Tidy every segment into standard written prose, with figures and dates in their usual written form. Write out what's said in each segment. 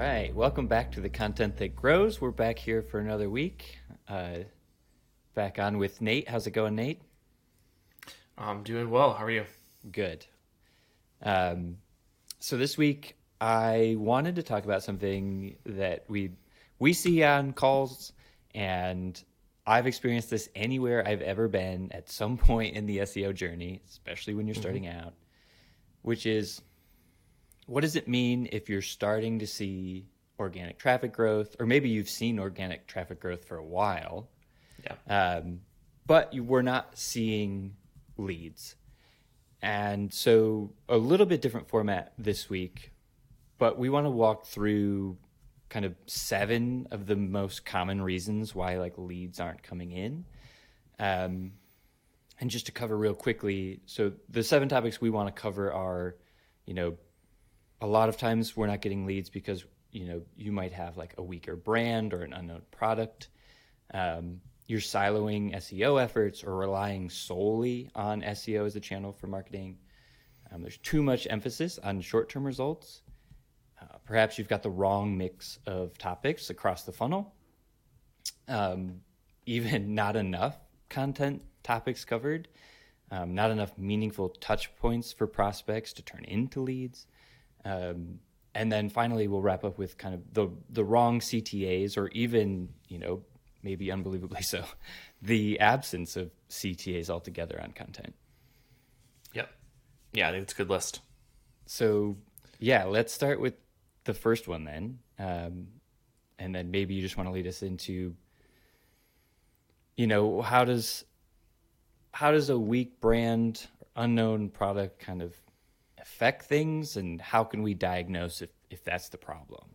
right, welcome back to the Content That Grows. We're back here for another week. Back on with Nate. How's it going, Nate? I'm doing well. How are you? Good. So this week I wanted to talk about something that we see on calls, and I've experienced this anywhere I've ever been at some point in the SEO journey, especially when you're starting out, which is, what does it mean if you're starting to see organic traffic growth, or maybe you've seen organic traffic growth for a while, but you were not seeing leads? And so a little bit different format this week, but we want to walk through kind of 7 of the most common reasons why like leads aren't coming in. And just to cover real quickly, so the 7 topics we want to cover are, you know, a lot of times we're not getting leads because, you know, you might have like a weaker brand or an unknown product. You're siloing SEO efforts or relying solely on SEO as a channel for marketing. There's too much emphasis on short-term results. Perhaps you've got the wrong mix of topics across the funnel. Even not enough content topics covered. Not enough meaningful touch points for prospects to turn into leads. And then finally, we'll wrap up with kind of the wrong CTAs, or even, you know, maybe unbelievably so, the absence of CTAs altogether on content. Yep. Yeah, I think it's a good list. So, yeah, let's start with the first one then. And then maybe you just want to lead us into, you know, how does a weak brand, unknown product kind of affect things, and how can we diagnose if that's the problem?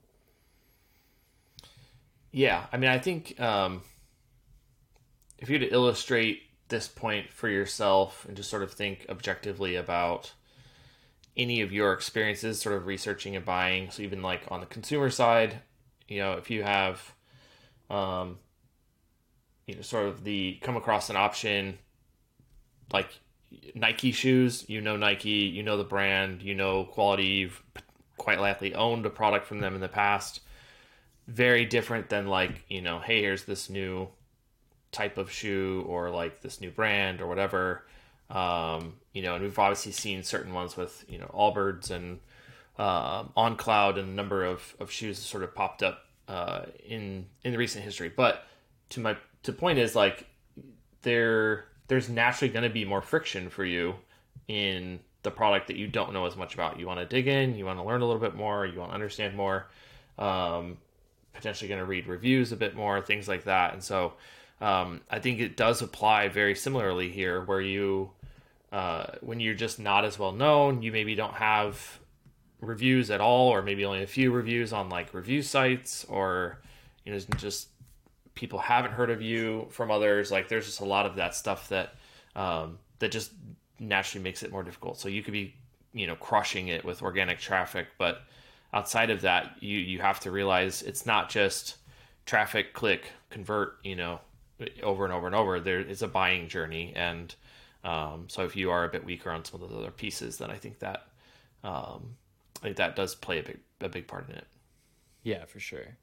Yeah, I mean, I think if you were to illustrate this point for yourself and just sort of think objectively about any of your experiences sort of researching and buying, so even like on the consumer side, you know, if you have, you know, sort of come across an option like Nike shoes, you know Nike, you know the brand, you know quality, you've quite likely owned a product from them in the past. Very different than like, you know, hey, here's this new type of shoe or like this new brand or whatever. You know, and we've obviously seen certain ones with, you know, Allbirds and On Cloud and a number of shoes sort of popped up in the recent history. But to point is like there's naturally going to be more friction for you in the product that you don't know as much about. You want to dig in, you want to learn a little bit more, you want to understand more, potentially going to read reviews a bit more, things like that. And so I think it does apply very similarly here, where you, when you're just not as well known, you maybe don't have reviews at all, or maybe only a few reviews on like review sites, or, you know, just people haven't heard of you from others. Like there's just a lot of that stuff that just naturally makes it more difficult. So you could be, you know, crushing it with organic traffic, but outside of that, you have to realize it's not just traffic, click, convert, you know, over and over and over. There is a buying journey. And so if you are a bit weaker on some of those other pieces, then I think that, that does play a big part in it. Yeah, for sure.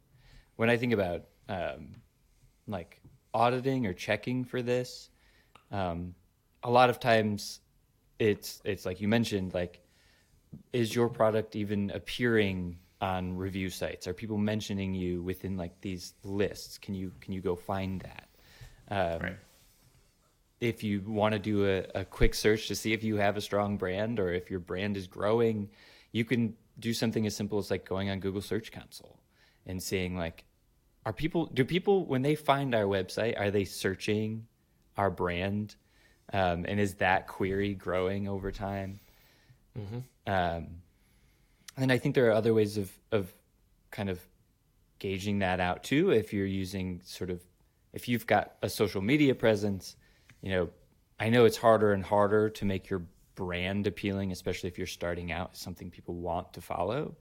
When I think about, like auditing or checking for this, a lot of times it's like you mentioned, like, is your product even appearing on review sites? Are people mentioning you within like these lists? Can you go find that? Right. If you want to do a quick search to see if you have a strong brand or if your brand is growing, you can do something as simple as like going on Google Search Console and seeing like, do people, when they find our website, are they searching our brand? And is that query growing over time? Mm-hmm. And I think there are other ways of kind of gauging that out too. If you're using if you've got a social media presence, you know, I know it's harder and harder to make your brand appealing, especially if you're starting out, something people want to follow.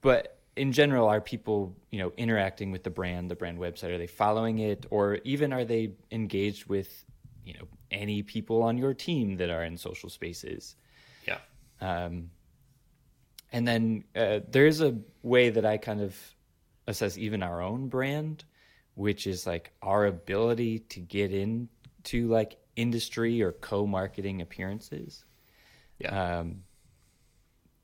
But in general, are people, you know, interacting with the brand website? Are they following it? Or even are they engaged with, you know, any people on your team that are in social spaces? Yeah. And then there is a way that I kind of assess even our own brand, which is like our ability to get into like industry or co-marketing appearances. Yeah.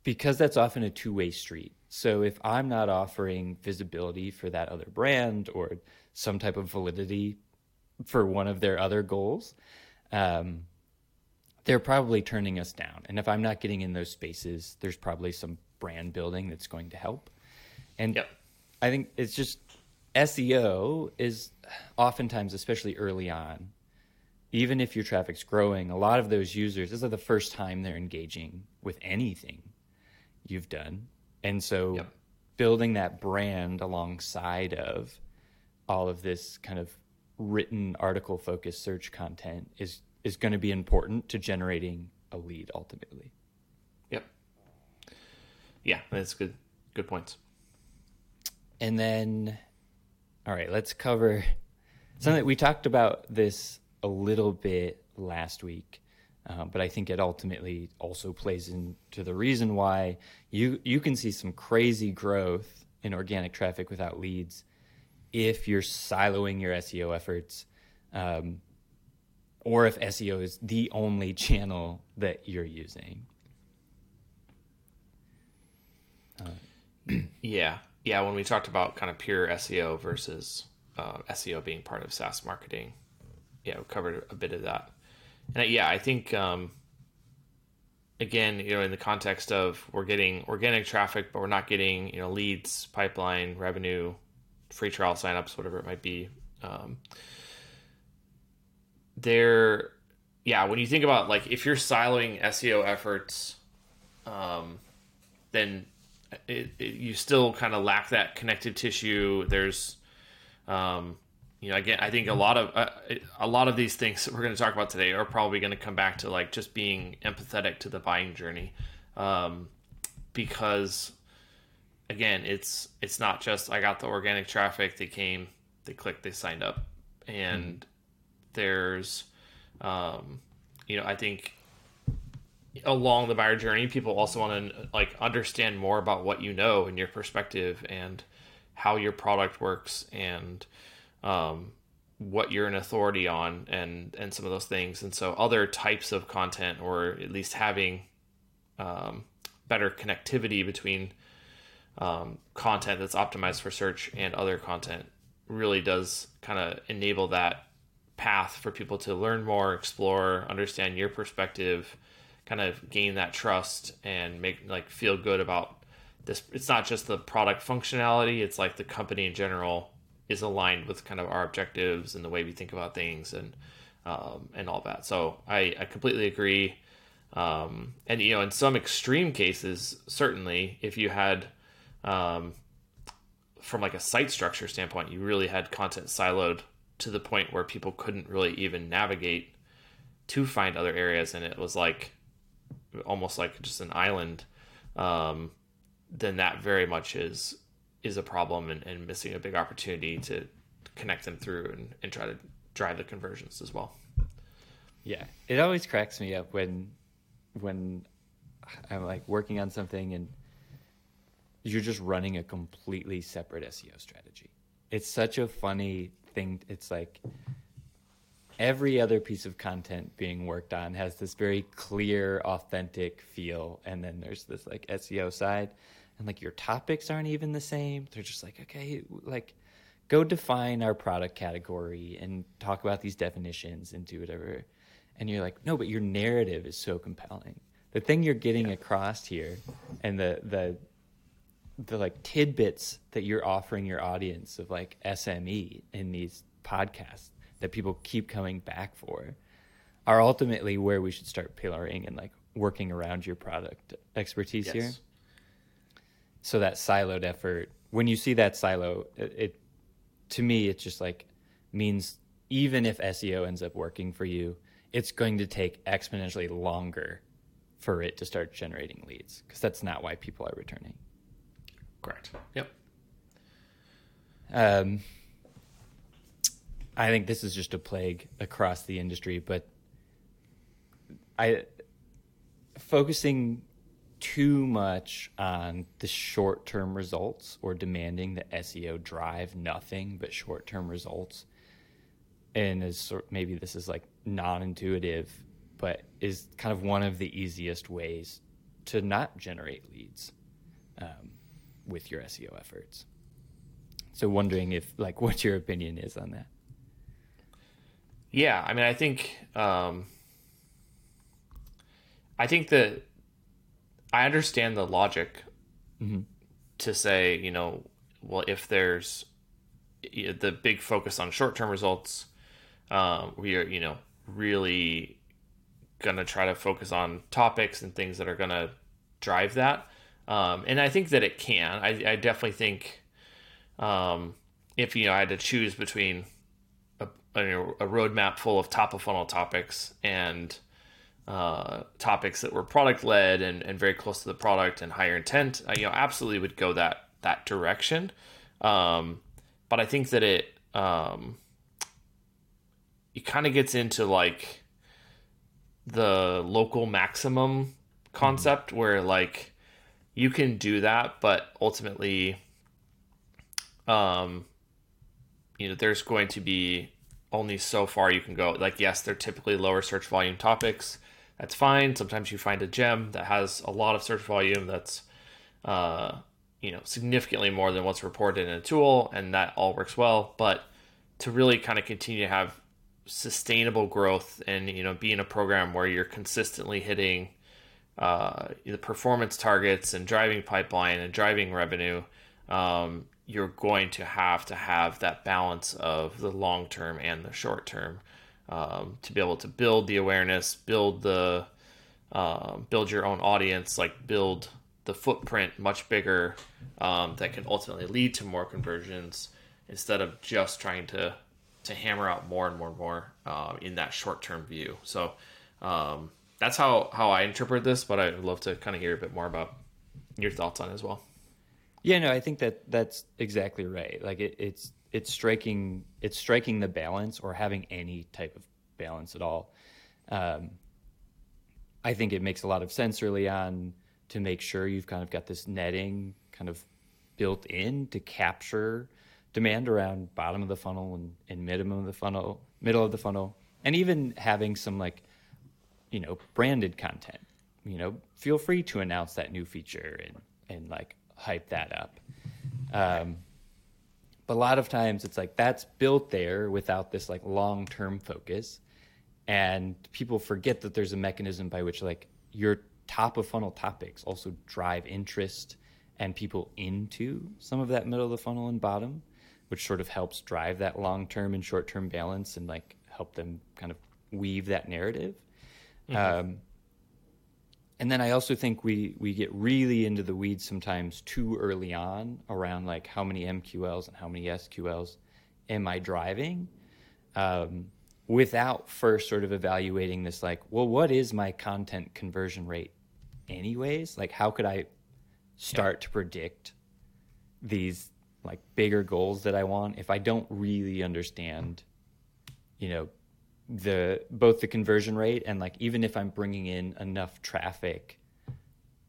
Because that's often a two-way street. So if I'm not offering visibility for that other brand or some type of validity for one of their other goals, they're probably turning us down. And if I'm not getting in those spaces, there's probably some brand building that's going to help. And yep. I think it's just SEO is oftentimes, especially early on, even if your traffic's growing, a lot of those users, this is the first time they're engaging with anything you've done. And so yep. building that brand alongside of all of this kind of written article focused search content is going to be important to generating a lead ultimately. Yep. Yeah, that's good points. And then, all right, let's cover something that we talked about this a little bit last week, but I think it ultimately also plays into the reason why you can see some crazy growth in organic traffic without leads if you're siloing your SEO efforts, or if SEO is the only channel that you're using. Yeah. When we talked about kind of pure SEO versus SEO being part of SaaS marketing, we covered a bit of that. And I think, again, in the context of we're getting organic traffic, but we're not getting, leads, pipeline, revenue, free trial signups, whatever it might be. When you think about like if you're siloing SEO efforts, then you still kind of lack that connective tissue. There's, again, I think a lot of these things that we're going to talk about today are probably going to come back to like just being empathetic to the buying journey, because again, it's not just I got the organic traffic, they came, they clicked, they signed up, and there's, I think along the buyer journey, people also want to like understand more about what you know and your perspective and how your product works and what you're an authority on and some of those things. And so other types of content, or at least having better connectivity between content that's optimized for search and other content, really does kind of enable that path for people to learn more, explore, understand your perspective, kind of gain that trust and feel good about this. It's not just the product functionality. It's like the company in general is aligned with kind of our objectives and the way we think about things and all that. So I completely agree. And, in some extreme cases, certainly if you had, from like a site structure standpoint, you really had content siloed to the point where people couldn't really even navigate to find other areas. And it was like, almost like just an island. Then that very much is a problem and missing a big opportunity to connect them through and try to drive the conversions as well. Yeah. It always cracks me up when I'm like working on something and you're just running a completely separate SEO strategy. It's such a funny thing. It's like every other piece of content being worked on has this very clear, authentic feel. And then there's this like SEO side, and like your topics aren't even the same. They're just like, okay, like go define our product category and talk about these definitions and do whatever. And you're like, no, but your narrative is so compelling. The thing you're getting across here and the like tidbits that you're offering your audience of like SME in these podcasts that people keep coming back for are ultimately where we should start pillaring and like working around your product expertise here. So that siloed effort, when you see that silo, it to me, it just like means even if SEO ends up working for you, it's going to take exponentially longer for it to start generating leads because that's not why people are returning. Correct. Yep. I think this is just a plague across the industry, but focusing too much on the short-term results or demanding that SEO drive nothing but short-term results. And is maybe this is like non-intuitive, but is kind of one of the easiest ways to not generate leads with your SEO efforts. So wondering if like what your opinion is on that. Yeah, I mean, I think that I understand the logic mm-hmm. to say, you know, well, if there's the big focus on short-term results, we are, you know, really going to try to focus on topics and things that are going to drive that. And I think that it can. I definitely think if, you know, I had to choose between a roadmap full of top of funnel topics and topics that were product led and very close to the product and higher intent, I, you know, absolutely would go that direction. But I think that it it kind of gets into like the local maximum concept mm-hmm. where like you can do that, but ultimately, you know, there's going to be only so far you can go. Like, yes, they're typically lower search volume topics. That's fine. Sometimes you find a gem that has a lot of search volume that's, you know, significantly more than what's reported in a tool, and that all works well. But to really kind of continue to have sustainable growth and, you know, be in a program where you're consistently hitting the performance targets and driving pipeline and driving revenue, you're going to have that balance of the long term and the short term to be able to build the awareness, build your own audience, like build the footprint much bigger that can ultimately lead to more conversions instead of just trying to hammer out more and more and more in that short term view. So that's how I interpret this, but I'd love to kind of hear a bit more about your thoughts on it as well. Yeah, no, I think that's exactly right. Like it's striking the balance, or having any type of balance at all. I think it makes a lot of sense early on to make sure you've kind of got this netting kind of built in to capture demand around bottom of the funnel and minimum of the funnel, middle of the funnel, and even having some like, you know, branded content. You know, feel free to announce that new feature and like hype that up. But a lot of times it's like that's built there without this like long-term focus, and people forget that there's a mechanism by which like your top of funnel topics also drive interest and people into some of that middle of the funnel and bottom, which sort of helps drive that long-term and short-term balance and like help them kind of weave that narrative. Mm-hmm. And then I also think we get really into the weeds sometimes too early on around like how many MQLs and how many SQLs am I driving, without first sort of evaluating this like, well, what is my content conversion rate anyways? Like how could I start to predict these like bigger goals that I want if I don't really understand, you know, both the conversion rate and like even if I'm bringing in enough traffic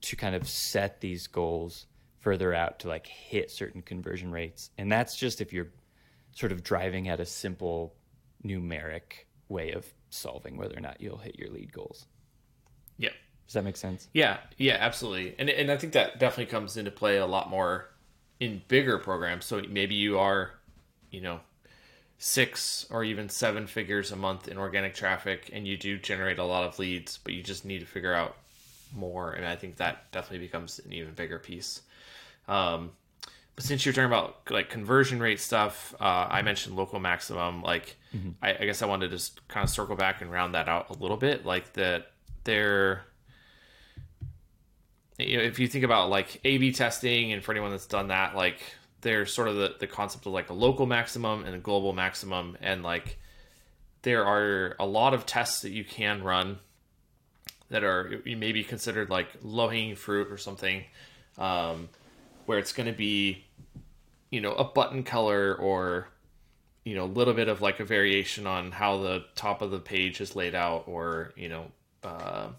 to kind of set these goals further out to like hit certain conversion rates. And that's just if you're sort of driving at a simple numeric way of solving whether or not you'll hit your lead goals. Yeah. Does that make sense? Yeah, absolutely. And I think that definitely comes into play a lot more in bigger programs. So maybe you are, you know, 6 or even 7 figures a month in organic traffic, and you do generate a lot of leads, but you just need to figure out more. And I think that definitely becomes an even bigger piece. But since you're talking about like conversion rate stuff, I mentioned local maximum. Like, mm-hmm. I guess I wanted to just kind of circle back and round that out a little bit. Like that there, you know, if you think about like A/B testing, and for anyone that's done that, like, there's sort of the concept of like a local maximum and a global maximum. And like, there are a lot of tests that you can run that are maybe considered like low hanging fruit or something, where it's going to be, you know, a button color or, you know, a little bit of like a variation on how the top of the page is laid out, or, you know,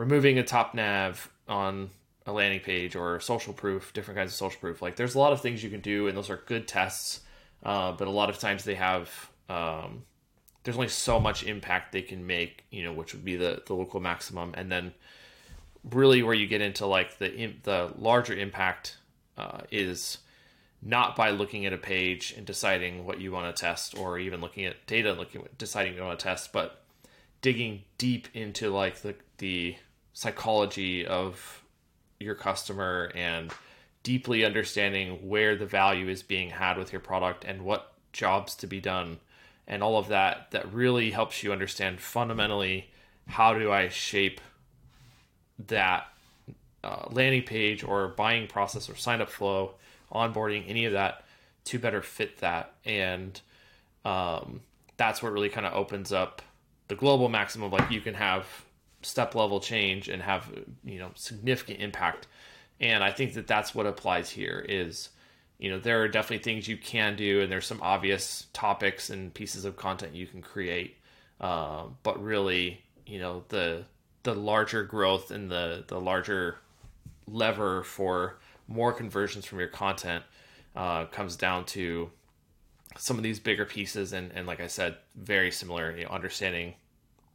removing a top nav on a landing page or social proof, different kinds of social proof. Like there's a lot of things you can do, and those are good tests. But a lot of times they have, there's only so much impact they can make, you know, which would be the local maximum. And then really where you get into like the larger impact is not by looking at a page and deciding what you want to test, or even looking at data and deciding you want to test, but digging deep into like the psychology of your customer and deeply understanding where the value is being had with your product and what jobs to be done and all of that. That really helps you understand fundamentally, how do I shape that landing page or buying process or sign up flow, onboarding, any of that to better fit that. And that's what really kind of opens up the global maximum. Like you can have step level change and have, you know, significant impact. And I think that that's what applies here is, you know, there are definitely things you can do, and there's some obvious topics and pieces of content you can create. But really, you know, the larger growth and the larger lever for more conversions from your content comes down to some of these bigger pieces. And like I said, very similar, you know, understanding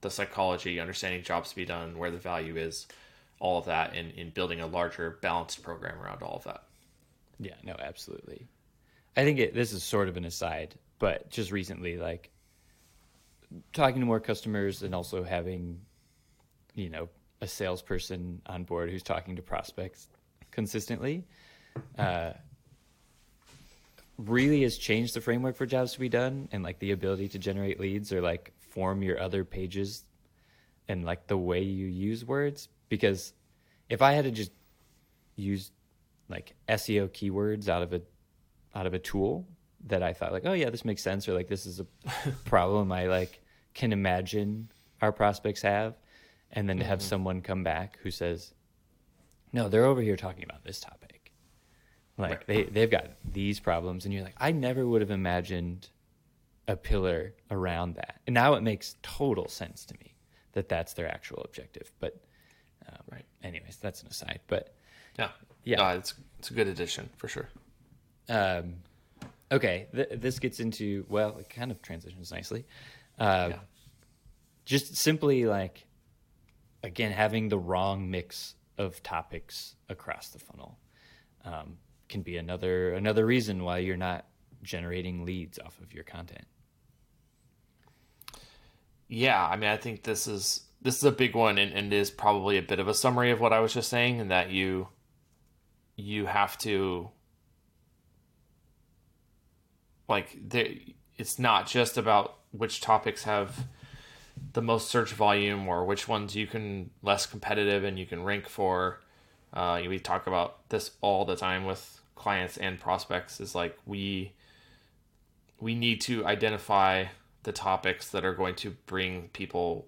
the psychology, understanding jobs to be done, where the value is, all of that, and in building a larger balanced program around all of that. Yeah, no, absolutely. I think this is sort of an aside, but just recently, like talking to more customers and also having, you know, a salesperson on board who's talking to prospects consistently, really has changed the framework for jobs to be done, and like the ability to generate leads or like form your other pages and like the way you use words. Because if I had to just use like SEO keywords out of a tool that I thought like, oh yeah, this makes sense, or like this is a problem I like can imagine our prospects have, and then to have someone come back who says, no, they're over here talking about this topic. Like they've got these problems, and you're like, I never would have imagined a pillar around that. And now it makes total sense to me that that's their actual objective. But anyways, that's an aside. But yeah, it's a good addition for sure. Okay, this gets into, well, it kind of transitions nicely. Just simply like, again, having the wrong mix of topics across the funnel can be another reason why you're not generating leads off of your content. Yeah, I mean, I think this is a big one, and is probably a bit of a summary of what I was just saying, and that you have to, like, it's not just about which topics have the most search volume or which ones you can less competitive and you can rank for. We talk about this all the time with clients and prospects, is like we need to identify the topics that are going to bring people,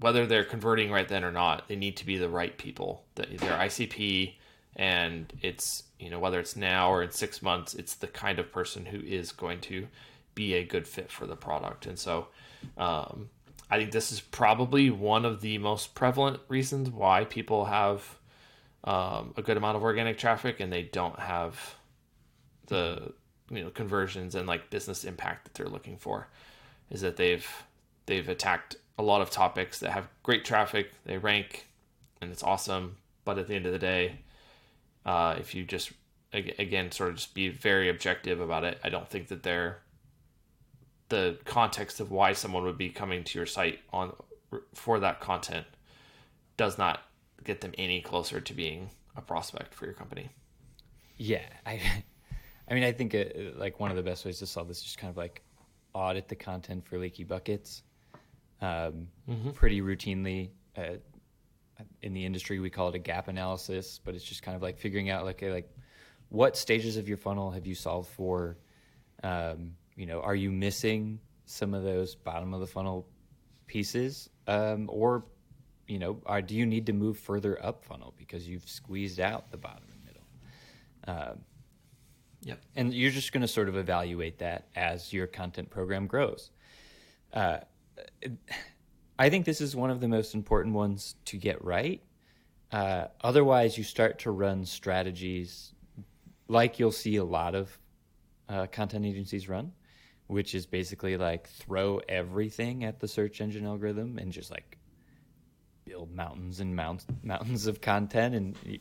whether they're converting right then or not. They need to be the right people, that their ICP, and it's, you know, whether it's now or in 6 months, it's the kind of person who is going to be a good fit for the product. And so I think this is probably one of the most prevalent reasons why people have a good amount of organic traffic and they don't have the, you know, conversions and like business impact that they're looking for, is that they've attacked a lot of topics that have great traffic, they rank, and it's awesome. But at the end of the day, if you just, again, sort of just be very objective about it, I don't think that the context of why someone would be coming to your site for that content does not get them any closer to being a prospect for your company. Yeah. I mean, I think like one of the best ways to solve this is just kind of like audit the content for leaky buckets. Pretty routinely in the industry, we call it a gap analysis, but it's just kind of like figuring out like what stages of your funnel have you solved for? You know, are you missing some of those bottom of the funnel pieces? Or, you know, do you need to move further up funnel because you've squeezed out the bottom and middle? Yep. And you're just going to sort of evaluate that as your content program grows. I think this is one of the most important ones to get right. Otherwise, you start to run strategies like you'll see a lot of content agencies run, which is basically like throw everything at the search engine algorithm and just like build mountains and mountains of content. And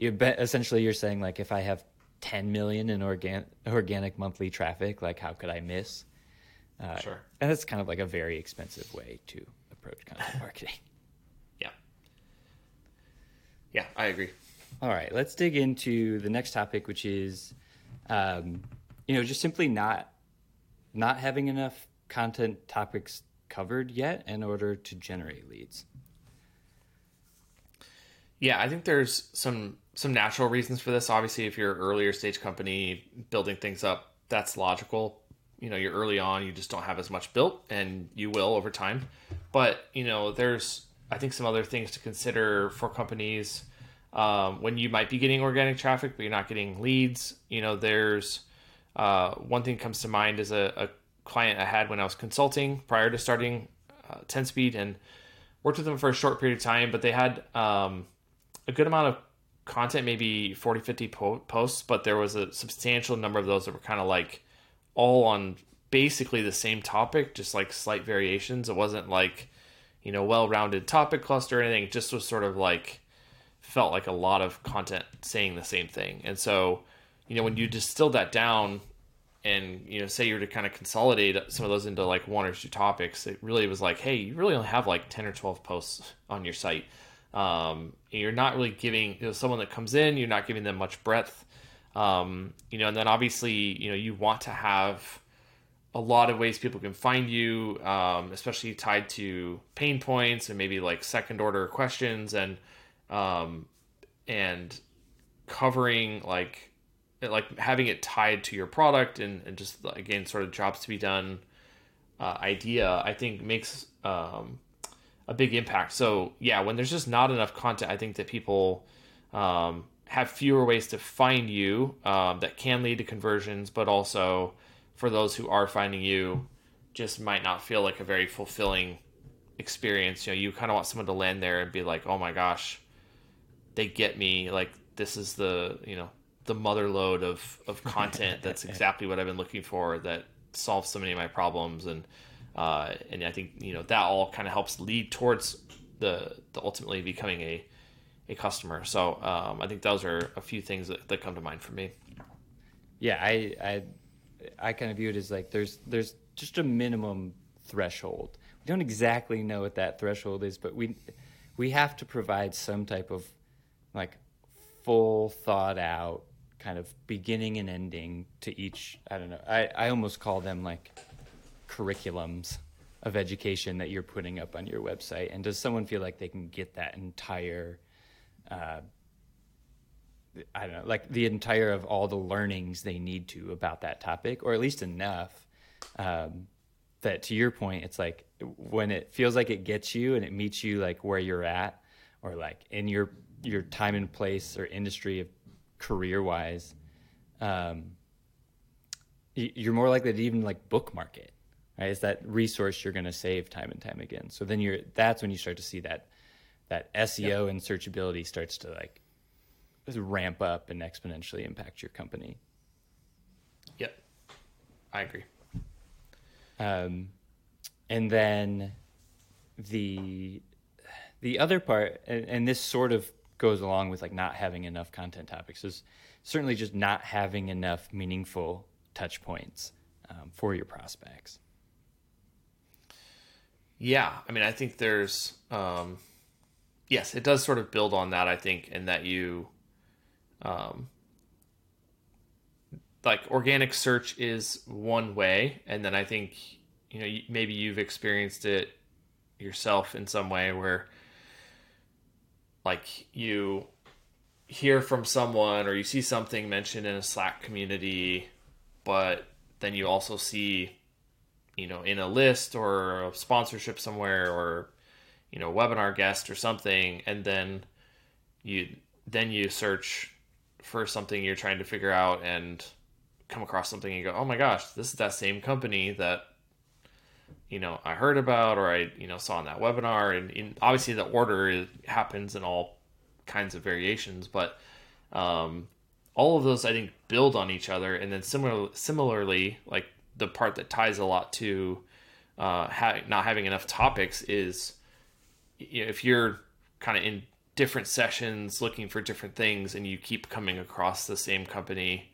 essentially you're saying like, if I have 10 million in organic monthly traffic, like how could I miss? Sure. And that's kind of like a very expensive way to approach content marketing. Yeah, I agree. All right, let's dig into the next topic, which is, just simply not having enough content topics covered yet in order to generate leads. Yeah, I think there's some natural reasons for this. Obviously, if you're an earlier stage company building things up, that's logical. You know, you're early on, you just don't have as much built, and you will over time. But, there's, I think, some other things to consider for companies when you might be getting organic traffic, but you're not getting leads. There's one thing comes to mind is a client I had when I was consulting prior to starting 10Speed, and worked with them for a short period of time, but they had a good amount of content, maybe 40, 50 posts, but there was a substantial number of those that were kind of like all on basically the same topic, just like slight variations. It wasn't like, well-rounded topic cluster or anything. It just was sort of like, felt like a lot of content saying the same thing. And so, when you distill that down and, say you're to kind of consolidate some of those into like one or two topics, it really was like, hey, you really only have like 10 or 12 posts on your site. And you're not really giving someone that comes in, you're not giving them much breadth. And then obviously, you want to have a lot of ways people can find you, especially tied to pain points and maybe like second order questions, and covering like having it tied to your product and just again, sort of jobs to be done, idea, I think makes, a big impact. So yeah, when there's just not enough content, I think that people, have fewer ways to find you, that can lead to conversions, but also, for those who are finding you, just might not feel like a very fulfilling experience. You kind of want someone to land there and be like, oh my gosh, they get me. Like, this is the, the mother load of content. That's exactly what I've been looking for, that solves so many of my problems. And I think, that all kind of helps lead towards the ultimately becoming a customer. So, I think those are a few things that come to mind for me. Yeah. I kind of view it as like there's just a minimum threshold. We don't exactly know what that threshold is, but we have to provide some type of like full thought out kind of beginning and ending to each. I don't know. I almost call them like curriculums of education that you're putting up on your website. And does someone feel like they can get that entire the entire of all the learnings they need to about that topic, or at least enough that, to your point, it's like when it feels like it gets you and it meets you like where you're at, or like in your time and place or industry of career wise, you're more likely to even like bookmark it, right? It's that resource you're going to save time and time again. So then that's when you start to see that SEO and searchability starts to like ramp up and exponentially impact your company. Yep. I agree. And then the other part, and this sort of goes along with like not having enough content topics, is certainly just not having enough meaningful touch points for your prospects. Yeah. I mean, I think there's, yes, it does sort of build on that, I think, and that you, like organic search is one way. And then I think, maybe you've experienced it yourself in some way where like you hear from someone or you see something mentioned in a Slack community, but then you also see, in a list or a sponsorship somewhere or, webinar guest or something. And then you search for something you're trying to figure out and come across something and you go, oh my gosh, this is that same company that you know, I heard about, or I, you know, saw in that webinar, and obviously the order happens in all kinds of variations, but all of those, I think, build on each other. And then similarly, like the part that ties a lot to not having enough topics is, you know, if you're kind of in different sessions looking for different things and you keep coming across the same company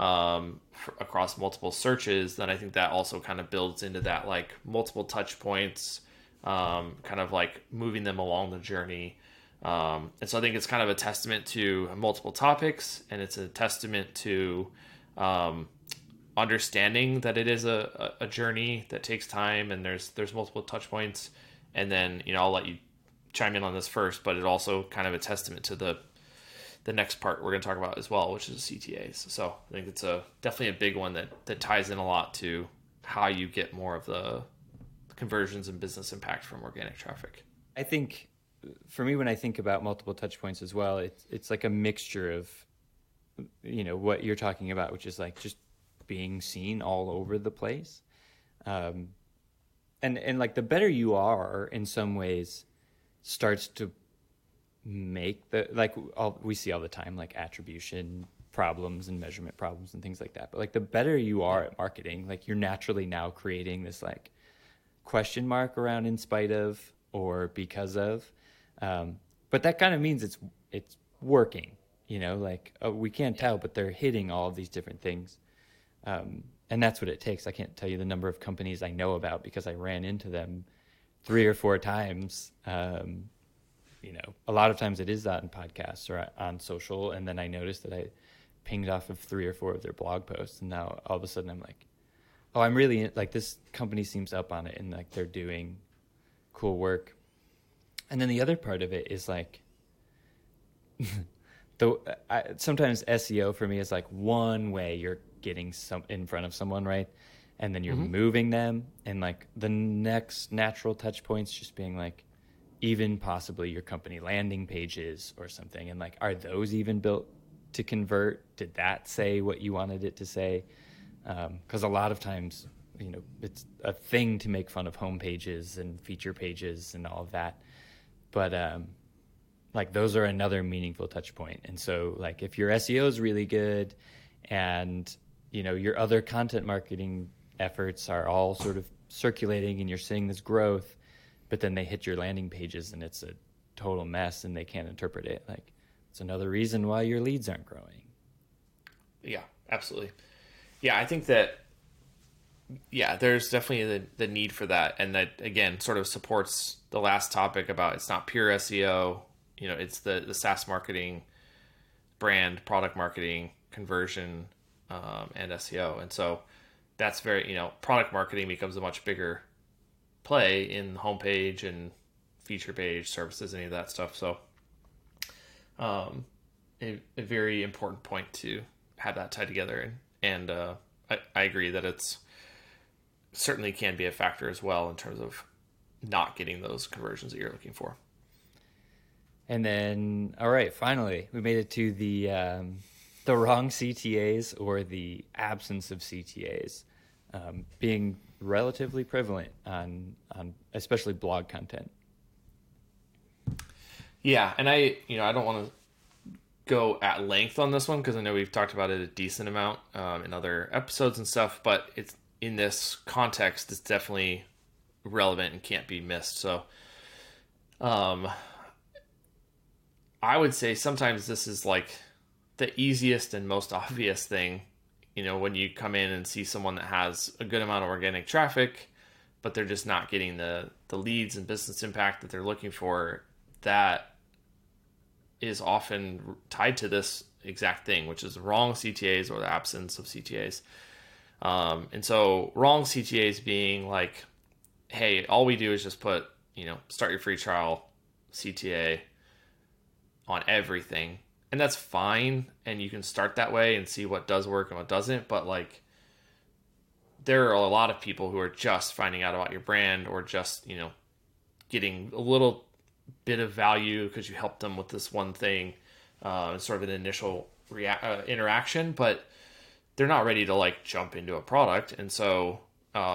across multiple searches, then I think that also kind of builds into that, like, multiple touch points, kind of like moving them along the journey. And so I think it's kind of a testament to multiple topics, and it's a testament to understanding that it is a journey that takes time, and there's multiple touch points. And then, you know, I'll let you chime in on this first, but it also kind of a testament to the next part we're going to talk about as well, which is CTAs. So I think it's definitely a big one that ties in a lot to how you get more of the conversions and business impact from organic traffic. I think for me, when I think about multiple touch points as well, it's like a mixture of, you know, what you're talking about, which is like just being seen all over the place. And like the better you are in some ways starts to make the, like, we see all the time, like attribution problems and measurement problems and things like that. But like the better you are at marketing, like you're naturally now creating this like question mark around in spite of or because of, but that kind of means it's working, you know, like, oh, we can't tell, but they're hitting all of these different things. And that's what it takes. I can't tell you the number of companies I know about because I ran into them 3 or 4 times. You know, a lot of times it is that in podcasts or on social. And then I noticed that I pinged off of 3 or 4 of their blog posts. And now all of a sudden I'm like, oh, I'm really like, this company seems up on it and like they're doing cool work. And then the other part of it is like, sometimes SEO for me is like one way you're getting some in front of someone, right? And then you're moving them, and like the next natural touch points just being like, even possibly your company landing pages or something, and like, are those even built to convert? Did that say what you wanted it to say? Because a lot of times, you know, it's a thing to make fun of home pages and feature pages and all of that, but like those are another meaningful touch point. And so like if your SEO is really good and, you know, your other content marketing efforts are all sort of circulating and you're seeing this growth, but then they hit your landing pages and it's a total mess and they can't interpret it. Like, it's another reason why your leads aren't growing. Yeah, absolutely. Yeah, I think that, yeah, there's definitely the need for that. And that, again, sort of supports the last topic about it's not pure SEO. You know, it's the SaaS marketing, brand, product marketing, conversion, and SEO. And so that's very, you know, product marketing becomes a much bigger play in homepage and feature page services, any of that stuff. So a very important point to have that tied together. And I agree that it's certainly can be a factor as well in terms of not getting those conversions that you're looking for. And then, all right, finally, we made it to the wrong CTAs, or the absence of CTAs, being relatively prevalent on especially blog content. Yeah, and I, you know, I don't want to go at length on this one because I know we've talked about it a decent amount in other episodes and stuff, but it's in this context, it's definitely relevant and can't be missed. So, I would say sometimes this is like the easiest and most obvious thing, you know, when you come in and see someone that has a good amount of organic traffic, but they're just not getting the leads and business impact that they're looking for, that is often tied to this exact thing, which is wrong CTAs or the absence of CTAs. And so wrong CTAs being like, hey, all we do is just put, you know, start your free trial CTA on everything. And that's fine, and you can start that way and see what does work and what doesn't. But like, there are a lot of people who are just finding out about your brand, or just, you know, getting a little bit of value because you helped them with this one thing, sort of an initial interaction, but they're not ready to like jump into a product. And so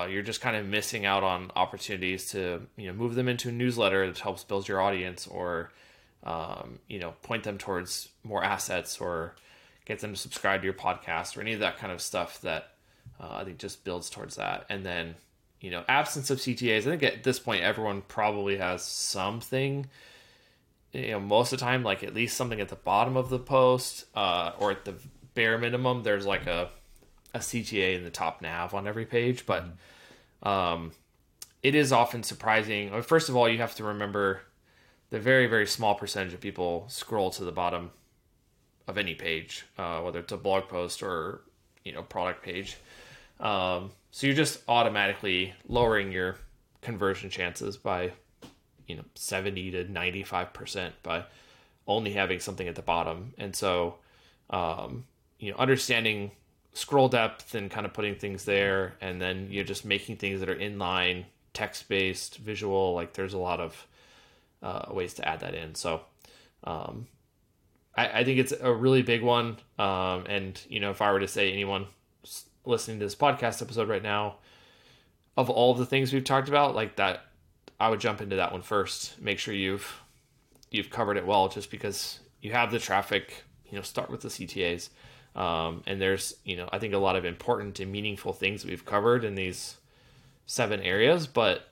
You're just kind of missing out on opportunities to, move them into a newsletter that helps build your audience, or, point them towards more assets, or get them to subscribe to your podcast, or any of that kind of stuff that I think just builds towards that. And then, absence of CTAs, I think at this point, everyone probably has something, most of the time, like at least something at the bottom of the post, or at the bare minimum, there's like a CTA in the top nav on every page. But it is often surprising. First of all, you have to remember the very, very small percentage of people scroll to the bottom of any page, whether it's a blog post or, product page. So you're just automatically lowering your conversion chances by, 70 to 95% by only having something at the bottom. And so, understanding scroll depth and kind of putting things there, and then you're just making things that are inline, text-based, visual. Like there's a lot of ways to add that in. So I think it's a really big one. And if I were to say anyone listening to this podcast episode right now, of all the things we've talked about, like that, I would jump into that one first. Make sure you've covered it well, just because you have the traffic. Start with the CTAs. And there's, I think a lot of important and meaningful things that we've covered in these 7 areas, but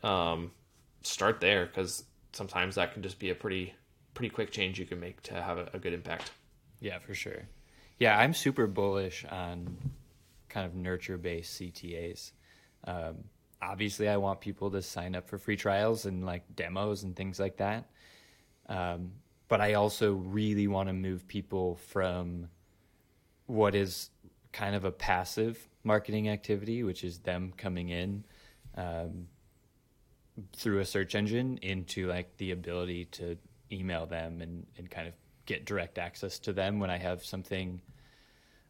start there, because sometimes that can just be a pretty quick change you can make to have a good impact. Yeah, for sure. Yeah, I'm super bullish on kind of nurture-based CTAs. Obviously, I want people to sign up for free trials and like demos and things like that. But I also really want to move people from what is kind of a passive marketing activity, which is them coming in through a search engine, into like the ability to email them and kind of get direct access to them when I have something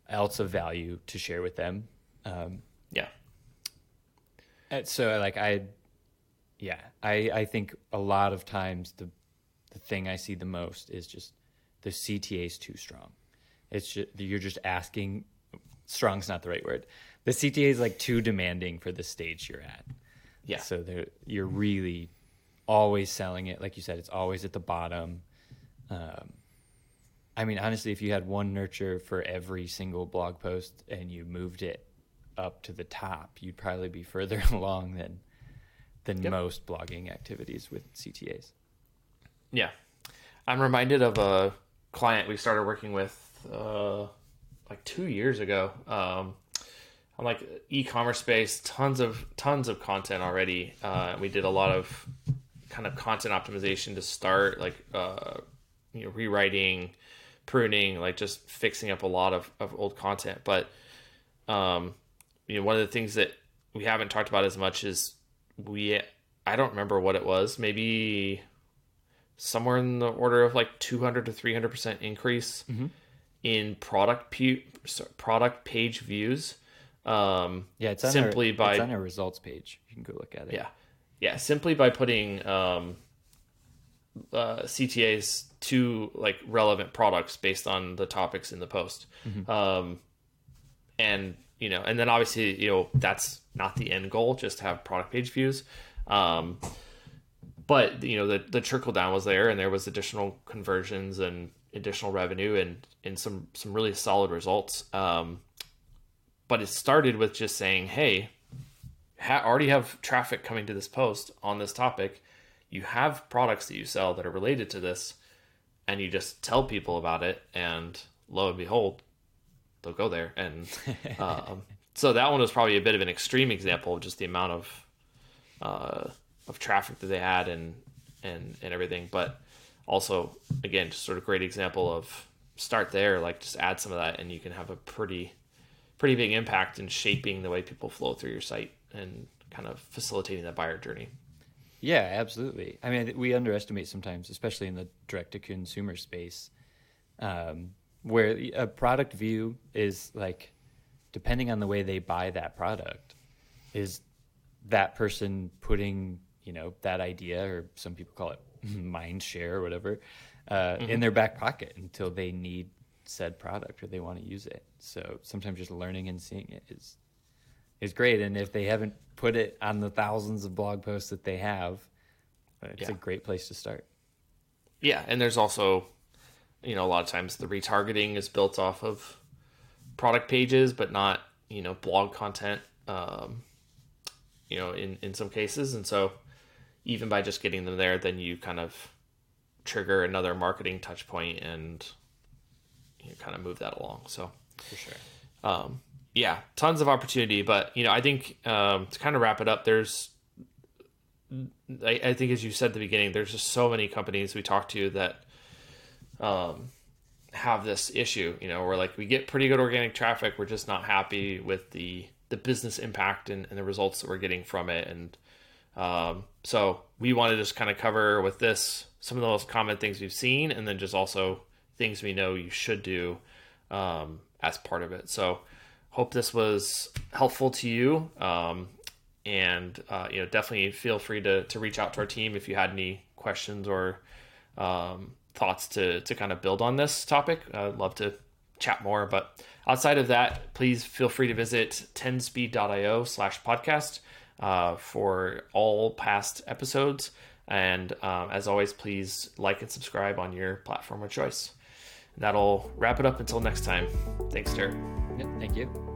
else of value to share with them. Yeah. And so like I think a lot of times the thing I see the most is just the CTA is too strong. It's just, you're just asking. Strong's not the right word. The CTA is like too demanding for the stage you're at. Yeah. So you're really always selling it. Like you said, it's always at the bottom. I mean, honestly, if you had one nurture for every single blog post and you moved it up to the top, you'd probably be further along than yep. most blogging activities with CTAs. Yeah. I'm reminded of a client we started working with like 2 years ago. I'm like e-commerce space, tons of content already. We did a lot of kind of content optimization to start, like rewriting, pruning, like just fixing up a lot of old content. But one of the things that we haven't talked about as much is I don't remember what it was, maybe somewhere in the order of like 200 to 300% increase. Mm-hmm. in product page views. It's on it's on our results page. You can go look at it. Yeah. Simply by putting CTAs to like relevant products based on the topics in the post. Mm-hmm. And then obviously, that's not the end goal, just to have product page views. But the trickle down was there, and there was additional conversions and additional revenue and some really solid results. But it started with just saying, hey, already have traffic coming to this post on this topic. You have products that you sell that are related to this, and you just tell people about it, and lo and behold, they'll go there. And so that one was probably a bit of an extreme example of just the amount of traffic that they had and everything. But also, again, just sort of great example of start there, like just add some of that, and you can have a pretty big impact in shaping the way people flow through your site and kind of facilitating that buyer journey. Yeah, absolutely. I mean, we underestimate sometimes, especially in the direct-to-consumer space, where a product view is like, depending on the way they buy that product, is that person putting, that idea, or some people call it mind share or whatever, in their back pocket until they need said product or they want to use it. So sometimes just learning and seeing it is is great. And if they haven't put it on the thousands of blog posts that they have, it's a great place to start. Yeah. And there's also, you know, a lot of times the retargeting is built off of product pages, but not, you know, blog content, you know, in some cases. And so even by just getting them there, then you kind of trigger another marketing touch point and you kind of move that along. So for sure. Yeah, tons of opportunity, but you know, I think to kind of wrap it up, there's, I think as you said at the beginning, there's just so many companies we talk to that have this issue, you know, where like we get pretty good organic traffic, we're just not happy with the business impact and the results that we're getting from it. And so we want to just kind of cover with this some of the most common things we've seen, and then just also things we know you should do as part of it. So hope this was helpful to you. And, you know, definitely feel free to reach out to our team if you had any questions or thoughts to kind of build on this topic. I'd love to chat more. But outside of that, please feel free to visit 10speed.io/podcast for all past episodes. And as always, please like and subscribe on your platform of choice. And that'll wrap it up until next time. Thanks, Derek. Yep, thank you.